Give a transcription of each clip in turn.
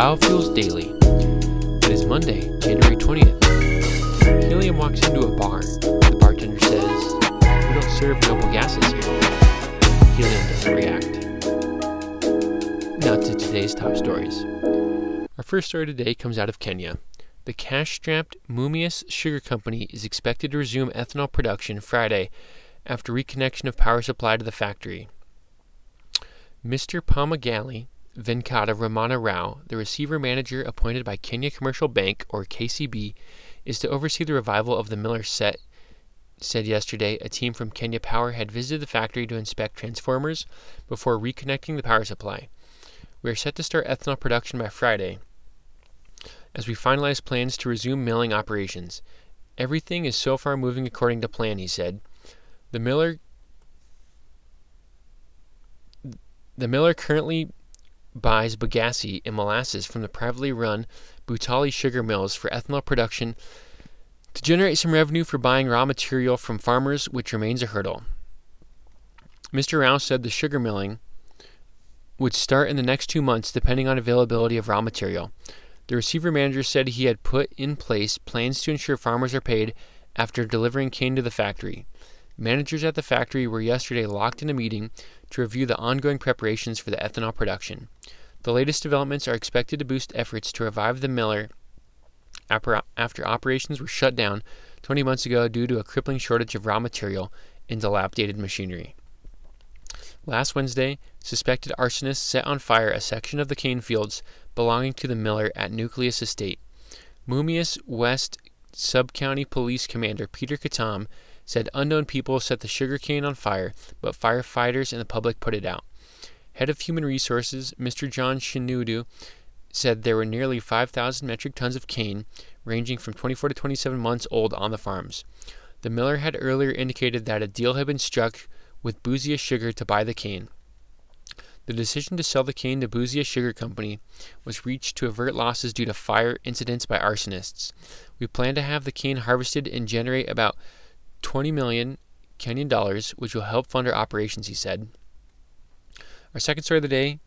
Biofuels Daily. It is Monday, January 20th. Helium walks into a bar. The bartender says, "We don't serve noble gases here." Helium doesn't react. Now to today's top stories. Our first story today comes out of Kenya. The cash-strapped Mumias Sugar Company is expected to resume ethanol production Friday after reconnection of power supply to the factory. Mr. Pamagali Venkata Ramana Rao, the receiver-manager appointed by Kenya Commercial Bank, or KCB, is to oversee the revival of the Miller set, said yesterday a team from Kenya Power had visited the factory to inspect transformers before reconnecting the power supply. "We are set to start ethanol production by Friday, as we finalize plans to resume milling operations. Everything is so far moving according to plan," he said. The miller currently buys bagasse and molasses from the privately run Butali sugar mills for ethanol production to generate some revenue for buying raw material from farmers, which remains a hurdle. Mr. Rao said the sugar milling would start in the next 2 months, depending on availability of raw material. The receiver manager said he had put in place plans to ensure farmers are paid after delivering cane to the factory. Managers at the factory were yesterday locked in a meeting to review the ongoing preparations for the ethanol production. The latest developments are expected to boost efforts to revive the miller after operations were shut down 20 months ago due to a crippling shortage of raw material and dilapidated machinery. Last Wednesday, suspected arsonists set on fire a section of the cane fields belonging to the miller at Nucleus Estate. Mumias West Sub-County Police Commander Peter Katam said unknown people set the sugarcane on fire, but firefighters and the public put it out. Head of Human Resources, Mr. John Shinudu, said there were nearly 5,000 metric tons of cane, ranging from 24 to 27 months old, on the farms. The miller had earlier indicated that a deal had been struck with Busia Sugar to buy the cane. The decision to sell the cane to Busia Sugar Company was reached to avert losses due to fire incidents by arsonists. "We plan to have the cane harvested and generate about $20 million Kenyan dollars, which will help fund our operations," he said. Our second story of the day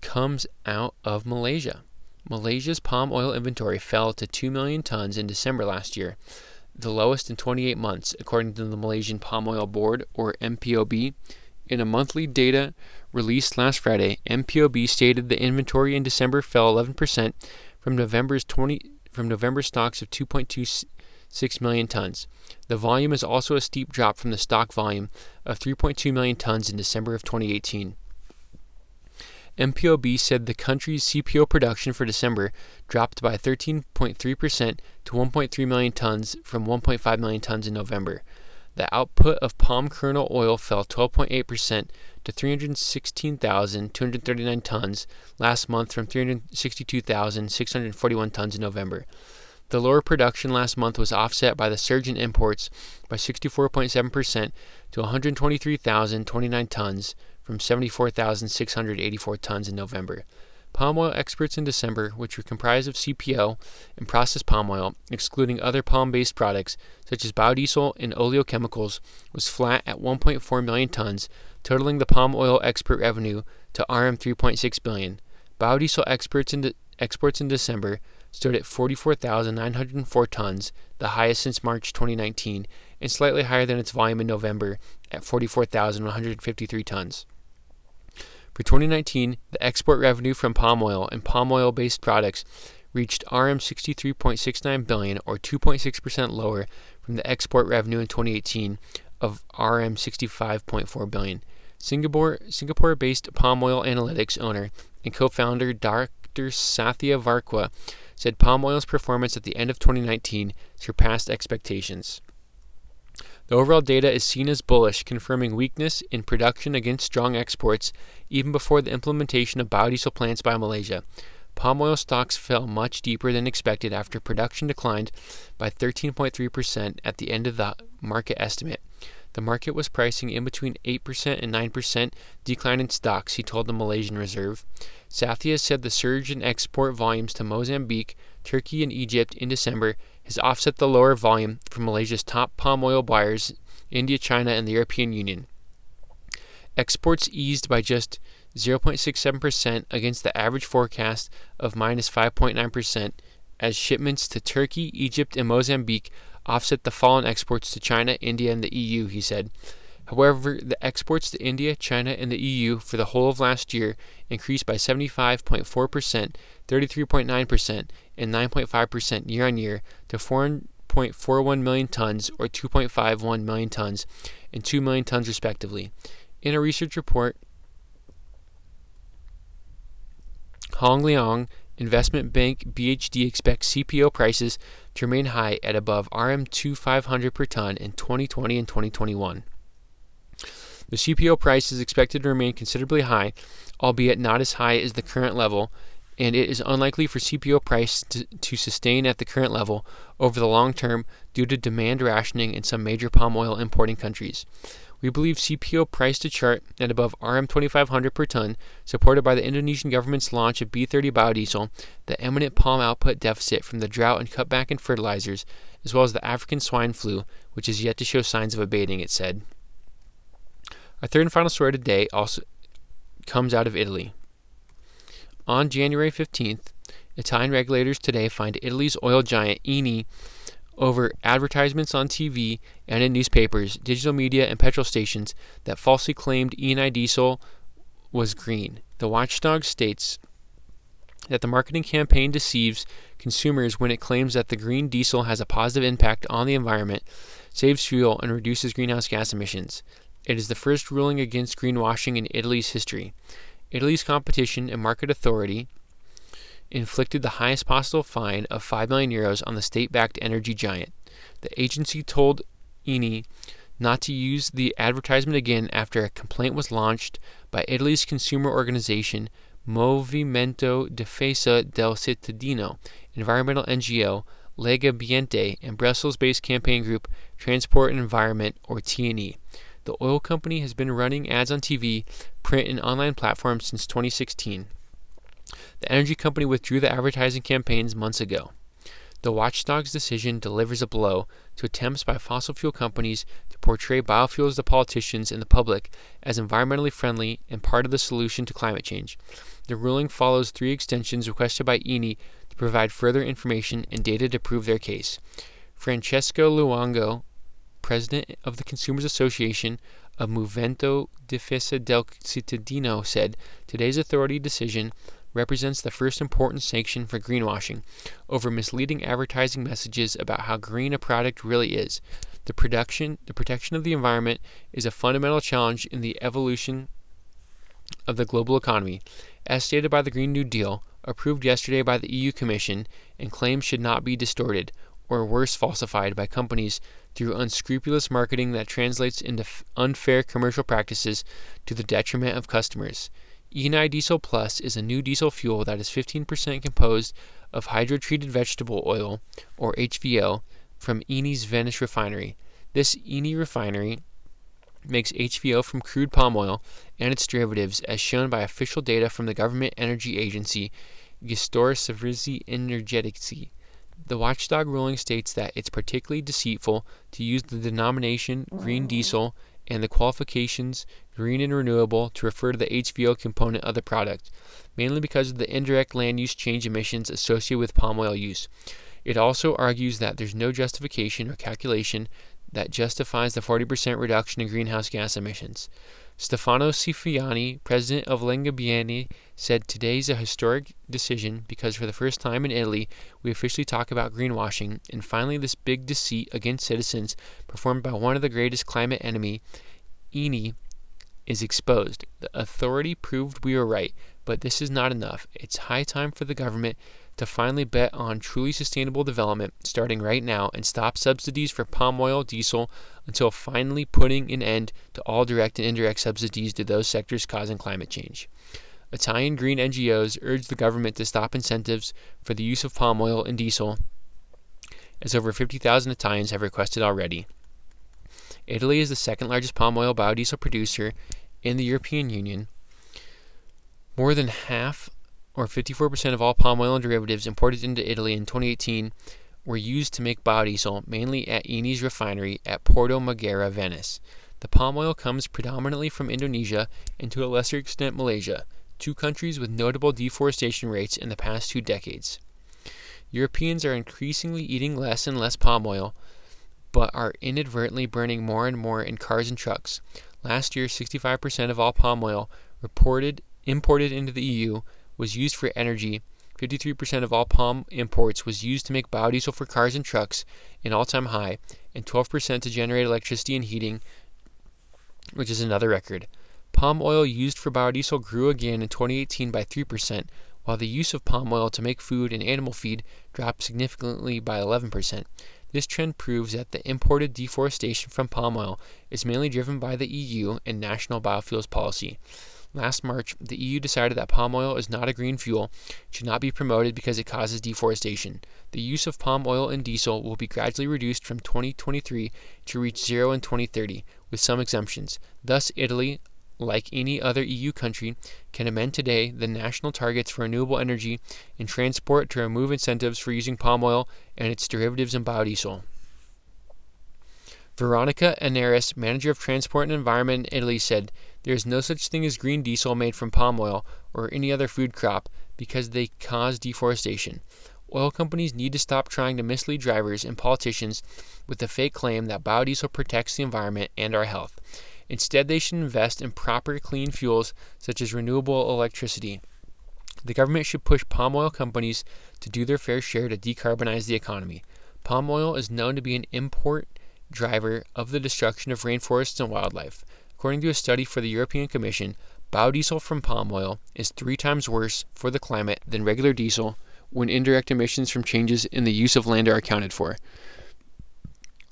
comes out of Malaysia. Malaysia's palm oil inventory fell to 2 million tons in December last year, the lowest in 28 months, according to the Malaysian Palm Oil Board, or MPOB. In a monthly data released last Friday, MPOB stated the inventory in December fell 11% from November's stocks of 2.26 million tons. The volume is also a steep drop from the stock volume of 3.2 million tons in December of 2018. MPOB said the country's CPO production for December dropped by 13.3% to 1.3 million tons from 1.5 million tons in November. The output of palm kernel oil fell 12.8% to 316,239 tons last month from 362,641 tons in November. The lower production last month was offset by the surge in imports by 64.7% to 123,029 tons from 74,684 tons in November. Palm oil exports in December, which were comprised of CPO and processed palm oil, excluding other palm-based products such as biodiesel and oleochemicals, was flat at 1.4 million tons, totaling the palm oil export revenue to RM$3.6 billion. Biodiesel exports in December stood at 44,904 tons, the highest since March 2019, and slightly higher than its volume in November at 44,153 tons. For 2019, the export revenue from palm oil and palm oil-based products reached RM$63.69 billion, or 2.6% lower from the export revenue in 2018 of RM$65.4 billion. Singapore-based Palm Oil Analytics owner and co-founder Dr. Sathia Varqa said palm oil's performance at the end of 2019 surpassed expectations. The overall data is seen as bullish, confirming weakness in production against strong exports even before the implementation of biodiesel plants by Malaysia. Palm oil stocks fell much deeper than expected after production declined by 13.3% at the end of the market estimate. The market was pricing in between 8% and 9% decline in stocks, he told the Malaysian Reserve. Sathia said the surge in export volumes to Mozambique, Turkey, and Egypt in December has offset the lower volume from Malaysia's top palm oil buyers, India, China, and the European Union. Exports eased by just 0.67% against the average forecast of minus 5.9% as shipments to Turkey, Egypt, and Mozambique offset the fall in exports to China, India, and the EU, he said. However, the exports to India, China, and the EU for the whole of last year increased by 75.4%, 33.9%, and 9.5% year-on-year to 4.41 million tons or 2.51 million tons and 2 million tons respectively. In a research report, Hong Leong Investment Bank BHD expects CPO prices to remain high at above RM2500 per ton in 2020 and 2021. The CPO price is expected to remain considerably high, albeit not as high as the current level, and it is unlikely for CPO price to sustain at the current level over the long term due to demand rationing in some major palm oil importing countries. We believe CPO price to chart at above RM2500 per ton, supported by the Indonesian government's launch of B30 biodiesel, the imminent palm output deficit from the drought and cutback in fertilizers, as well as the African swine flu, which is yet to show signs of abating, it said. Our third and final story today also comes out of Italy. On January 15th, Italian regulators today fined Italy's oil giant Eni over advertisements on TV and in newspapers, digital media, and petrol stations that falsely claimed ENI Diesel was green. The watchdog states that the marketing campaign deceives consumers when it claims that the green diesel has a positive impact on the environment, saves fuel, and reduces greenhouse gas emissions. It is the first ruling against greenwashing in Italy's history. Italy's Competition and Market Authority inflicted the highest possible fine of €5 million on the state-backed energy giant. The agency told Eni not to use the advertisement again after a complaint was launched by Italy's consumer organization Movimento Difesa del Cittadino, environmental NGO Legambiente, and Brussels-based campaign group Transport and Environment, or TNE. The oil company has been running ads on TV, print, and online platforms since 2016. The energy company withdrew the advertising campaigns months ago. The watchdog's decision delivers a blow to attempts by fossil fuel companies to portray biofuels to politicians and the public as environmentally friendly and part of the solution to climate change. The ruling follows three extensions requested by Eni to provide further information and data to prove their case. Francesco Luongo, president of the Consumers Association of Movimento Difesa del Cittadino, said today's authority decision represents the first important sanction for greenwashing over misleading advertising messages about how green a product really is. The protection of the environment is a fundamental challenge in the evolution of the global economy, as stated by the Green New Deal, approved yesterday by the EU Commission, and claims should not be distorted or worse falsified by companies through unscrupulous marketing that translates into unfair commercial practices to the detriment of customers. ENI Diesel Plus is a new diesel fuel that is 15% composed of hydrotreated vegetable oil, or HVO, from Eni's Venice refinery. This Eni refinery makes HVO from crude palm oil and its derivatives, as shown by official data from the government energy agency Gestore Servizi Energetici. The watchdog ruling states that it's particularly deceitful to use the denomination green diesel and the qualifications green and renewable to refer to the HVO component of the product, mainly because of the indirect land use change emissions associated with palm oil use. It also argues that there's no justification or calculation that justifies the 40% reduction in greenhouse gas emissions. Stefano Cifani, president of Legambiente, said today's a historic decision because for the first time in Italy, we officially talk about greenwashing and finally this big deceit against citizens performed by one of the greatest climate enemy, Eni, is exposed. The authority proved we were right, but this is not enough. It's high time for the government to finally bet on truly sustainable development starting right now and stop subsidies for palm oil diesel until finally putting an end to all direct and indirect subsidies to those sectors causing climate change. Italian green NGOs urge the government to stop incentives for the use of palm oil and diesel, as over 50,000 Italians have requested already. Italy is the second largest palm oil biodiesel producer in the European Union. More than half, or 54% of all palm oil and derivatives imported into Italy in 2018 were used to make biodiesel, mainly at Eni's refinery at Porto Marghera, Venice. The palm oil comes predominantly from Indonesia and to a lesser extent Malaysia, two countries with notable deforestation rates in the past 2 decades. Europeans are increasingly eating less and less palm oil, but are inadvertently burning more and more in cars and trucks. Last year, 65% of all palm oil imported into the EU was used for energy, 53% of all palm imports was used to make biodiesel for cars and trucks, an all-time high, and 12% to generate electricity and heating, which is another record. Palm oil used for biodiesel grew again in 2018 by 3%, while the use of palm oil to make food and animal feed dropped significantly by 11%. This trend proves that the imported deforestation from palm oil is mainly driven by the EU and national biofuels policy. Last March, the EU decided that palm oil is not a green fuel, should not be promoted because it causes deforestation. The use of palm oil and diesel will be gradually reduced from 2023 to reach zero in 2030, with some exemptions. Thus, Italy, like any other EU country, can amend today the national targets for renewable energy and transport to remove incentives for using palm oil and its derivatives and biodiesel. Veronica Anaris, manager of Transport and Environment in Italy, said, "There is no such thing as green diesel made from palm oil or any other food crop because they cause deforestation. Oil companies need to stop trying to mislead drivers and politicians with the fake claim that biodiesel protects the environment and our health. Instead, they should invest in proper clean fuels such as renewable electricity. The government should push palm oil companies to do their fair share to decarbonize the economy. Palm oil is known to be an import driver of the destruction of rainforests and wildlife. According to a study for the European Commission, biodiesel from palm oil is 3 times worse for the climate than regular diesel when indirect emissions from changes in the use of land are accounted for."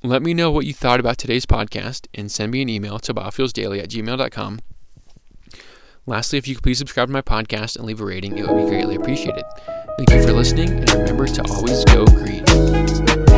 Let me know what you thought about today's podcast and send me an email to biofuelsdaily@gmail.com. Lastly, if you could please subscribe to my podcast and leave a rating, it would be greatly appreciated. Thank you for listening, and remember to always go green.